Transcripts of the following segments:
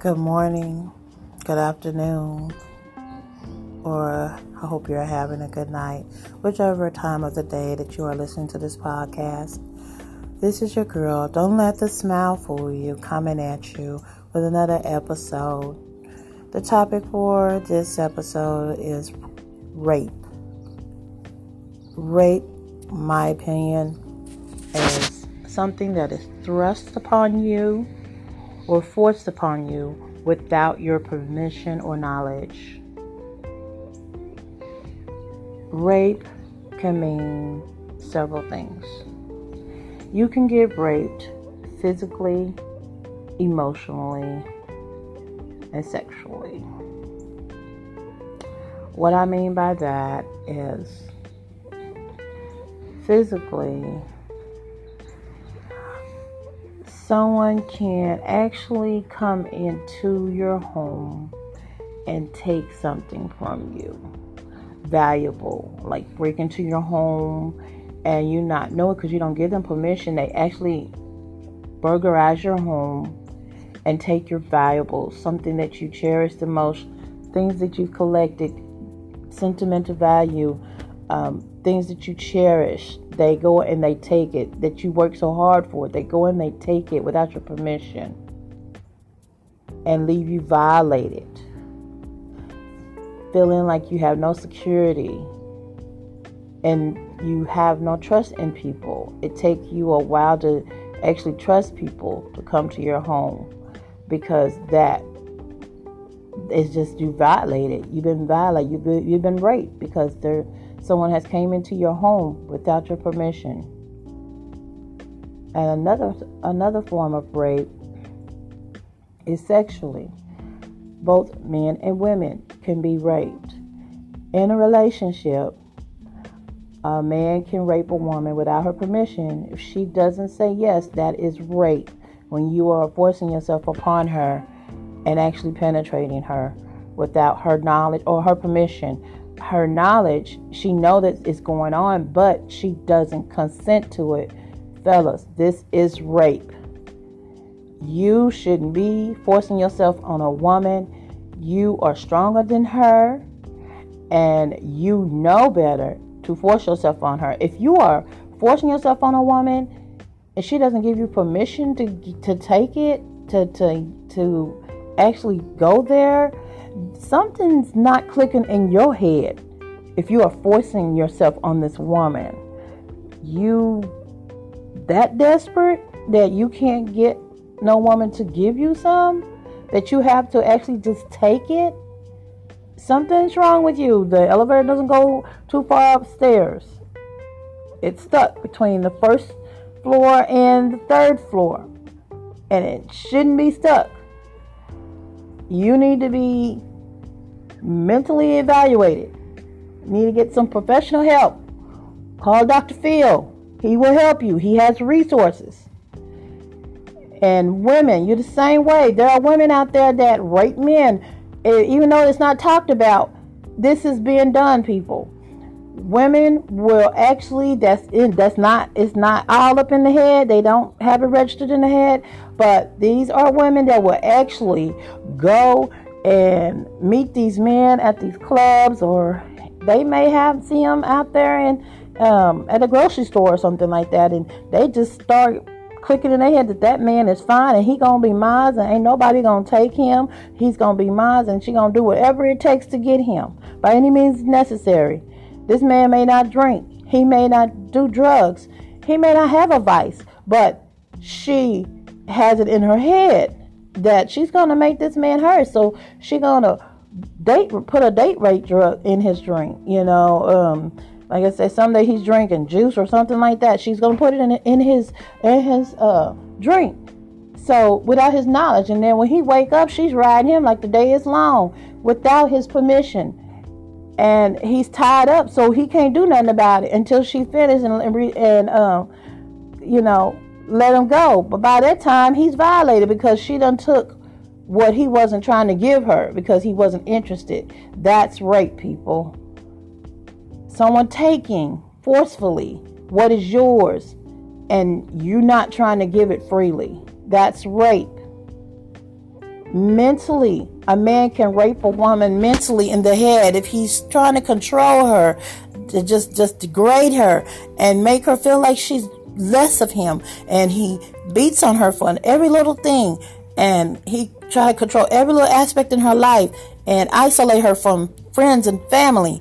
Good morning, good afternoon, or I hope you're having a good night, whichever time of the day that you are listening to this podcast. This is your girl. Don't let the smile fool you, coming at you with another episode. The topic for this episode is rape. Rape, my opinion, is something that is thrust upon you or forced upon you without your permission or knowledge. Rape can mean several things. You can get raped physically, emotionally, and sexually. What I mean by that is physically, someone can actually come into your home and take something from you, valuable, like break into your home and you not know it because you don't give them permission. They actually burglarize your home and take your valuables, something that you cherish the most, things that you've collected, sentimental value, things that you cherish. They go and they take it, that you work so hard for. They go and they take it without your permission and leave you violated, feeling like you have no security and you have no trust in people. It takes you a while to actually trust people to come to your home because that is just you violated. You've been violated. You've been raped because they're someone has came into your home without your permission. And another form of rape is sexually. Both men and women can be raped. In a relationship, a man can rape a woman without her permission. If she doesn't say yes, that is rape. When you are forcing yourself upon her and actually penetrating her without her knowledge or her permission. Her knowledge, she knows that it's going on, but she doesn't consent to it. Fellas, this is rape. You shouldn't be forcing yourself on a woman. You are stronger than her, and you know better to force yourself on her. If you are forcing yourself on a woman and she doesn't give you permission to take it, to actually go there, something's not clicking in your head. If you are forcing yourself on this woman, you that desperate that you can't get no woman to give you some, that you have to actually just take it, something's wrong with you. The elevator doesn't go too far upstairs. It's stuck between the first floor and the third floor, and it shouldn't be stuck. You need to be mentally evaluated. You need to get some professional help. Call Dr. Phil. He will help you. He has resources. And women, you're the same way. There are women out there that rape men. Even though it's not talked about, this is being done, people. Women will actually, it's not all up in the head. They don't have it registered in the head. But these are women that will actually go and meet these men at these clubs, or they may have seen them out there and at a grocery store or something like that, and they just start clicking in their head that man is fine and he gonna be mine and ain't nobody gonna take him. He's gonna be mine and she gonna do whatever it takes to get him by any means necessary. This man may not drink. He may not do drugs. He may not have a vice, but she has it in her head that she's going to make this man hers. So she's going to put a date rape drug in his drink. You know, like I said, someday he's drinking juice or something like that. She's going to put it in his drink. So without his knowledge. And then when he wake up, she's riding him like the day is long without his permission. And he's tied up, so he can't do nothing about it until she finishes and let him go. But by that time, he's violated because she done took what he wasn't trying to give her because he wasn't interested. That's rape, people. Someone taking forcefully what is yours and you not trying to give it freely. That's rape. Mentally, a man can rape a woman mentally in the head if he's trying to control her, to just degrade her and make her feel like she's less of him. And he beats on her for every little thing. And he tried to control every little aspect in her life and isolate her from friends and family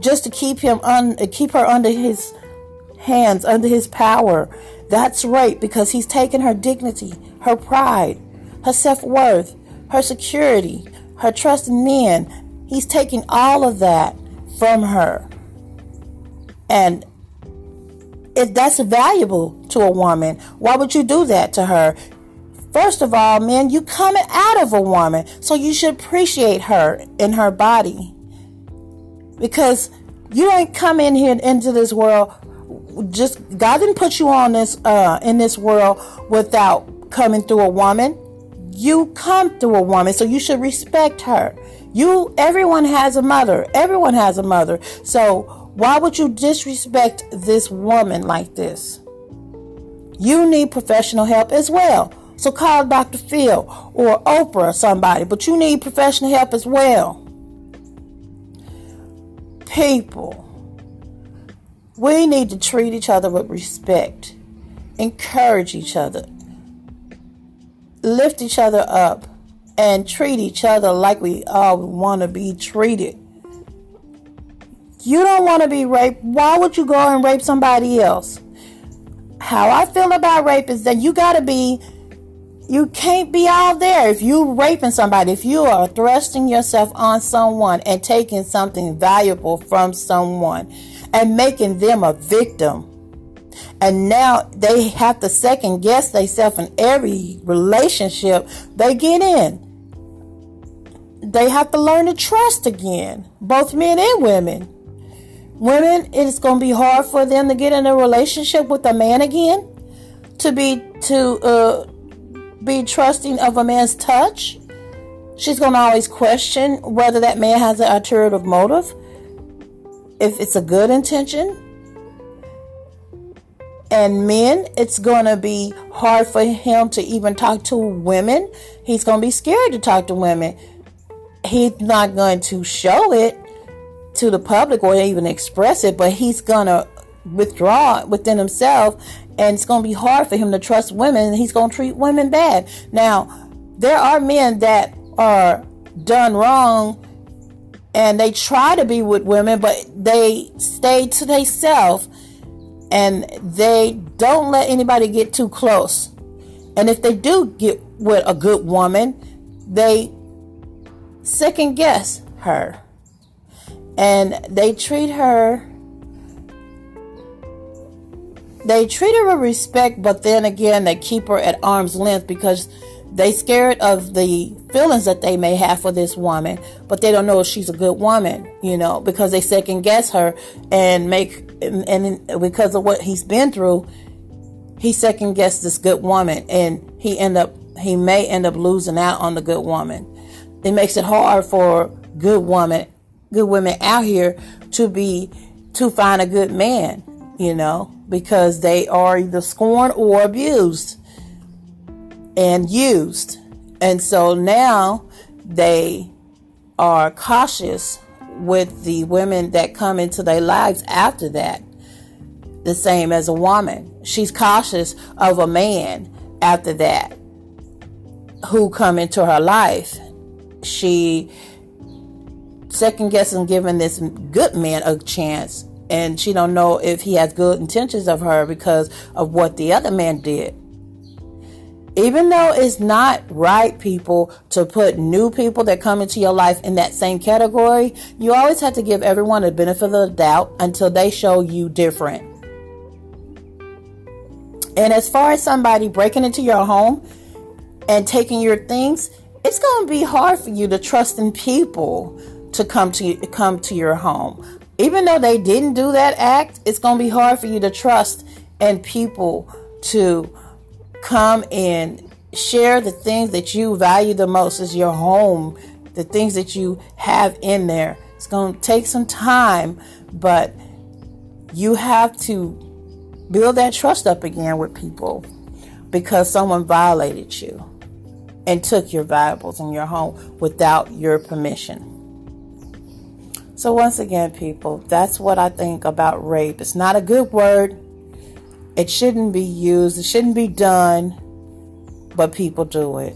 just to keep her under his hands, under his power. That's rape, because he's taken her dignity, her pride, her self-worth, her security, her trust in men. He's taking all of that from her. And if that's valuable to a woman, why would you do that to her? First of all, men, you coming out of a woman, so you should appreciate her and her body. Because you ain't come in here into this world, just God didn't put you on this in this world without coming through a woman. You come through a woman, so you should respect her. Everyone has a mother. Everyone has a mother. So why would you disrespect this woman like this? You need professional help as well. So call Dr. Phil or Oprah or somebody, but you need professional help as well. People, we need to treat each other with respect, encourage each other, lift each other up, and treat each other like we all want to be treated. You don't want to be raped. Why would you go and rape somebody else? How I feel about rape is that you can't be all there. If you're raping somebody, if you are thrusting yourself on someone and taking something valuable from someone and making them a victim, and now they have to second guess themselves in every relationship they get in. They have to learn to trust again, both men and women. Women, it's going to be hard for them to get in a relationship with a man again, to be trusting of a man's touch. She's going to always question whether that man has an ulterior motive, if it's a good intention. And men, it's going to be hard for him to even talk to women. He's going to be scared to talk to women. He's not going to show it to the public or even express it, but he's going to withdraw within himself, and it's going to be hard for him to trust women, and he's going to treat women bad. Now, there are men that are done wrong and they try to be with women, but they stay to themselves and they don't let anybody get too close. And if they do get with a good woman, they second guess her and they treat her with respect, but then again, they keep her at arm's length because they scared of the feelings that they may have for this woman, but they don't know if she's a good woman, because they second guess her and because of what he's been through, he second guessed this good woman, and he may end up losing out on the good woman. It makes it hard for good women out here to find a good man, because they are either scorned or abused and used. And so now they are cautious with the women that come into their lives after that. The same as a woman. She's cautious of a man after that who come into her life. She second guessing giving this good man a chance, and she don't know if he has good intentions of her because of what the other man did. Even though it's not right, people, to put new people that come into your life in that same category, you always have to give everyone the benefit of the doubt until they show you different. And as far as somebody breaking into your home and taking your things, it's going to be hard for you to trust in people to come to your home. Even though they didn't do that act, it's going to be hard for you to trust in people to come and share the things that you value the most as your home, the things that you have in there. It's going to take some time, but you have to build that trust up again with people because someone violated you. and took your valuables in your home without your permission. So once again, people, that's what I think about rape. It's not a good word. It shouldn't be used. It shouldn't be done. But people do it.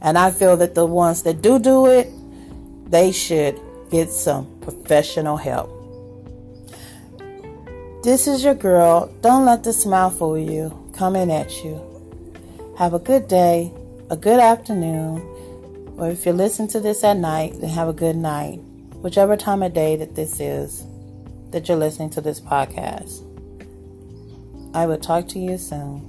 And I feel that the ones that do it, they should get some professional help. This is your girl. Don't let the smile fool you. Coming at you. Have a good day, a good afternoon, or if you listen to this at night, then have a good night. Whichever time of day that this is, that you're listening to this podcast. I will talk to you soon.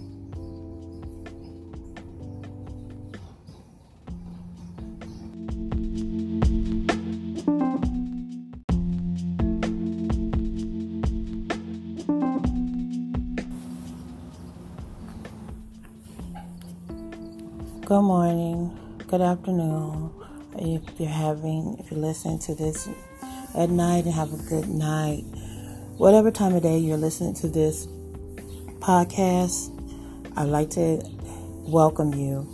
Good morning, good afternoon, if you're listening to this at night, and have a good night. Whatever time of day you're listening to this podcast, I'd like to welcome you.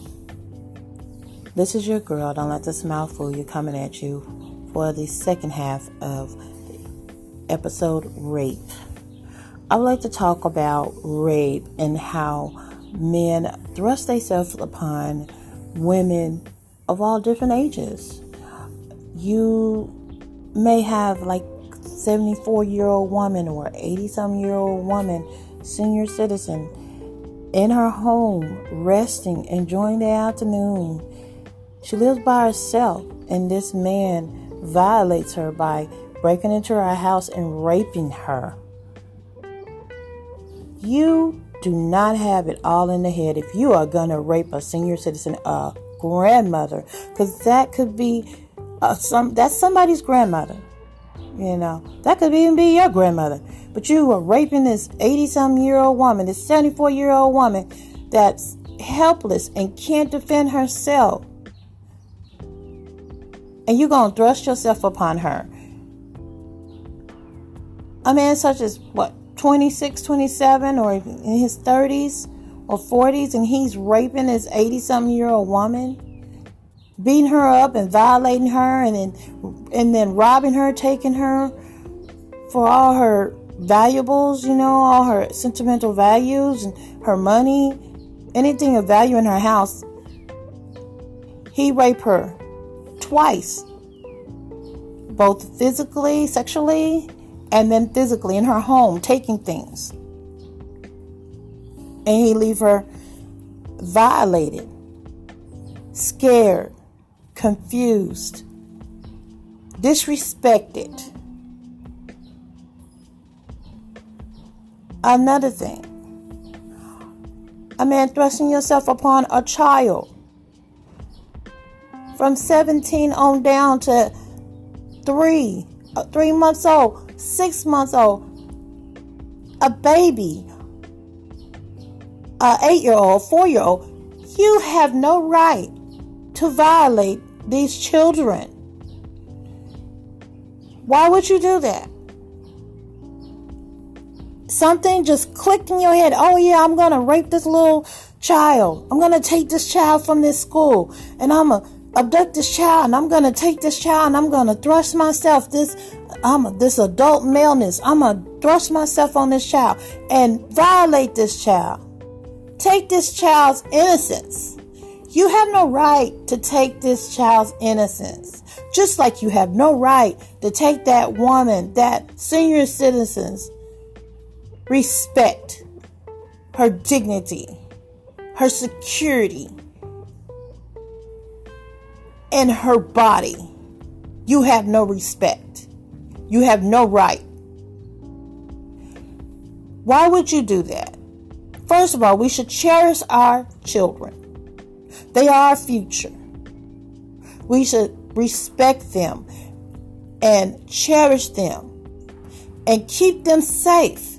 This is your girl, don't let the smile fool you, coming at you for the second half of episode rape. I would like to talk about rape and how men thrust themselves upon women of all different ages. You may have like 74-year-old woman or 80-some-year-old woman, senior citizen, in her home, resting, enjoying the afternoon. She lives by herself, and this man violates her by breaking into her house and raping her. You do not have it all in the head if you are going to rape a senior citizen, a grandmother, because that could be that's somebody's grandmother. You know, that could even be your grandmother. But you are raping this 80-some-year-old woman, this 74-year-old woman that's helpless and can't defend herself. And you're going to thrust yourself upon her. A man such as, 26, 27, or in his 30s or 40s, and he's raping this 80-something-year-old woman, beating her up and violating her, and then robbing her, taking her for all her valuables, all her sentimental values and her money, anything of value in her house. He raped her twice, both physically, sexually, and then physically in her home, taking things. And he leave her violated, scared, confused, disrespected. Another thing, a man thrusting yourself upon a child from 17 on down to 3 months old, 6 months old, a baby, an 8-year-old, 4-year-old. You have no right to violate these children. Why would you do that? Something just clicked in your head. Oh yeah, I'm going to rape this little child. I'm going to take this child from this school, and I'm going to abduct this child, and I'm going to take this child, and I'm going to thrust myself, this adult maleness, I'm going to thrust myself on this child and violate this child. Take this child's innocence. You have no right to take this child's innocence. Just like you have no right to take that woman, that senior citizen's respect, her dignity, her security, in her body. You have no respect. You have no right. Why would you do that? First of all, we should cherish our children. They are our future. We should respect them and cherish them and keep them safe.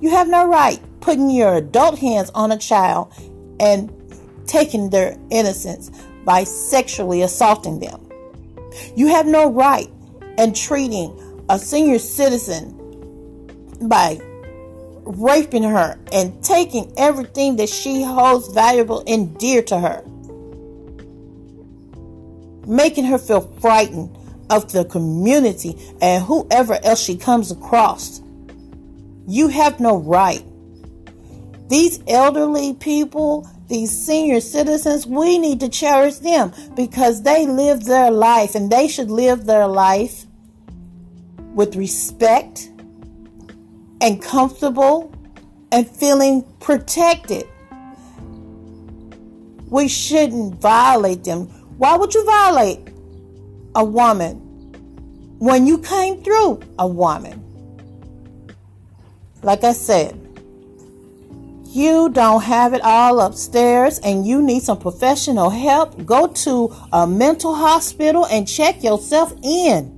You have no right putting your adult hands on a child and taking their innocence by sexually assaulting them. You have no right in treating a senior citizen by raping her and taking everything that she holds valuable and dear to her, making her feel frightened of the community and whoever else she comes across. You have no right. These elderly people, these senior citizens, we need to cherish them because they live their life, and they should live their life with respect and comfortable and feeling protected. We shouldn't violate them. Why would you violate a woman when you came through a woman? Like I said, you don't have it all upstairs and you need some professional help. Go to a mental hospital and check yourself in.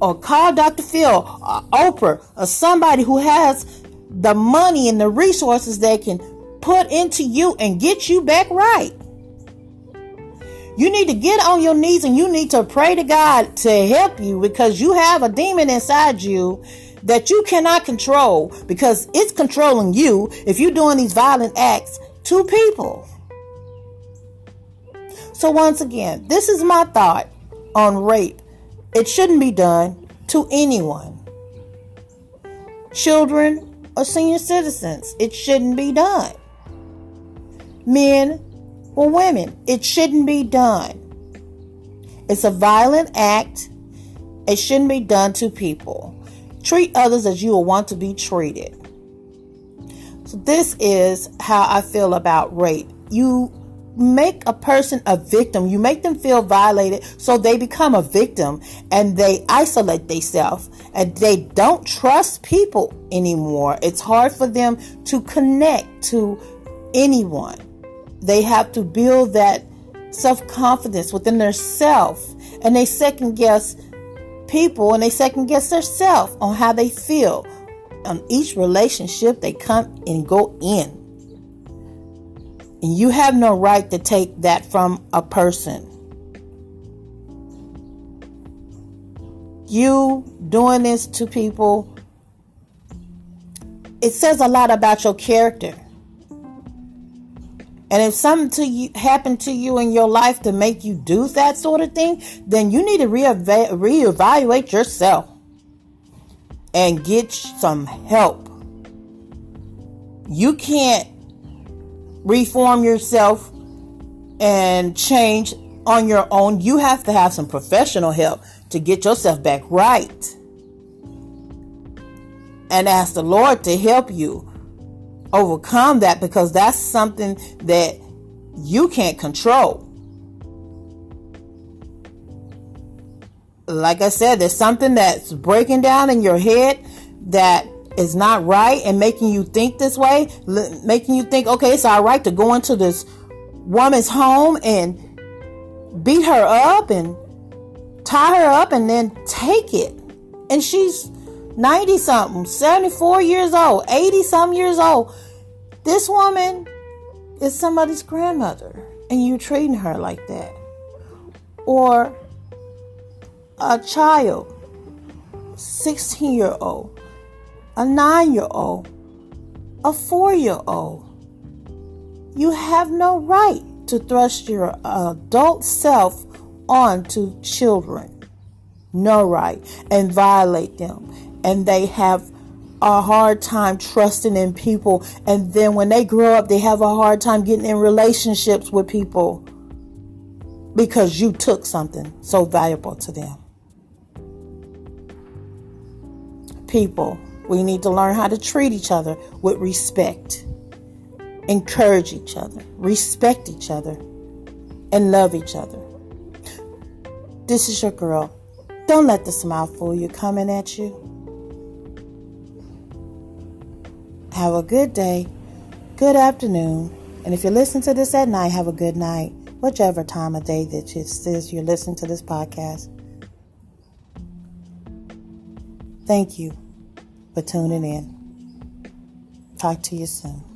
Or call Dr. Phil or Oprah or somebody who has the money and the resources they can put into you and get you back right. You need to get on your knees and you need to pray to God to help you, because you have a demon inside you that you cannot control, because it's controlling you if you're doing these violent acts to people. So once again, this is my thought on rape. It shouldn't be done to anyone. Children or senior citizens, it shouldn't be done. Men or women, it shouldn't be done. It's a violent act. It shouldn't be done to people. Treat others as you will want to be treated. So this is how I feel about rape. You make a person a victim. You make them feel violated so they become a victim and they isolate themselves and they don't trust people anymore. It's hard for them to connect to anyone. They have to build that self-confidence within themselves, and they second guess people and they second guess themselves on how they feel on each relationship they come and go in. And you have no right to take that from a person. You doing this to people, it says a lot about your character. And if something happened to you in your life to make you do that sort of thing, then you need to reevaluate yourself and get some help. You can't reform yourself and change on your own. You have to have some professional help to get yourself back right. And ask the Lord to help you overcome that, because that's something that you can't control. Like I said, there's something that's breaking down in your head that is not right and making you think this way, making you think, okay, it's all right to go into this woman's home and beat her up and tie her up and then take it. And she's 90 something, 74 years old, 80 some years old. This woman is somebody's grandmother and you treating her like that. Or a child, 16-year-old, a 9-year-old, a 4-year-old. You have no right to thrust your adult self onto children. No right. And violate them. And they have a hard time trusting in people. And then when they grow up, they have a hard time getting in relationships with people because you took something so valuable to them. People, we need to learn how to treat each other with respect. Encourage each other. Respect each other. And love each other. This is your girl. Don't let the smile fool you coming at you. Have a good day, good afternoon, and if you listen to this at night, have a good night, whichever time of day that it is you're listening to this podcast. Thank you for tuning in. Talk to you soon.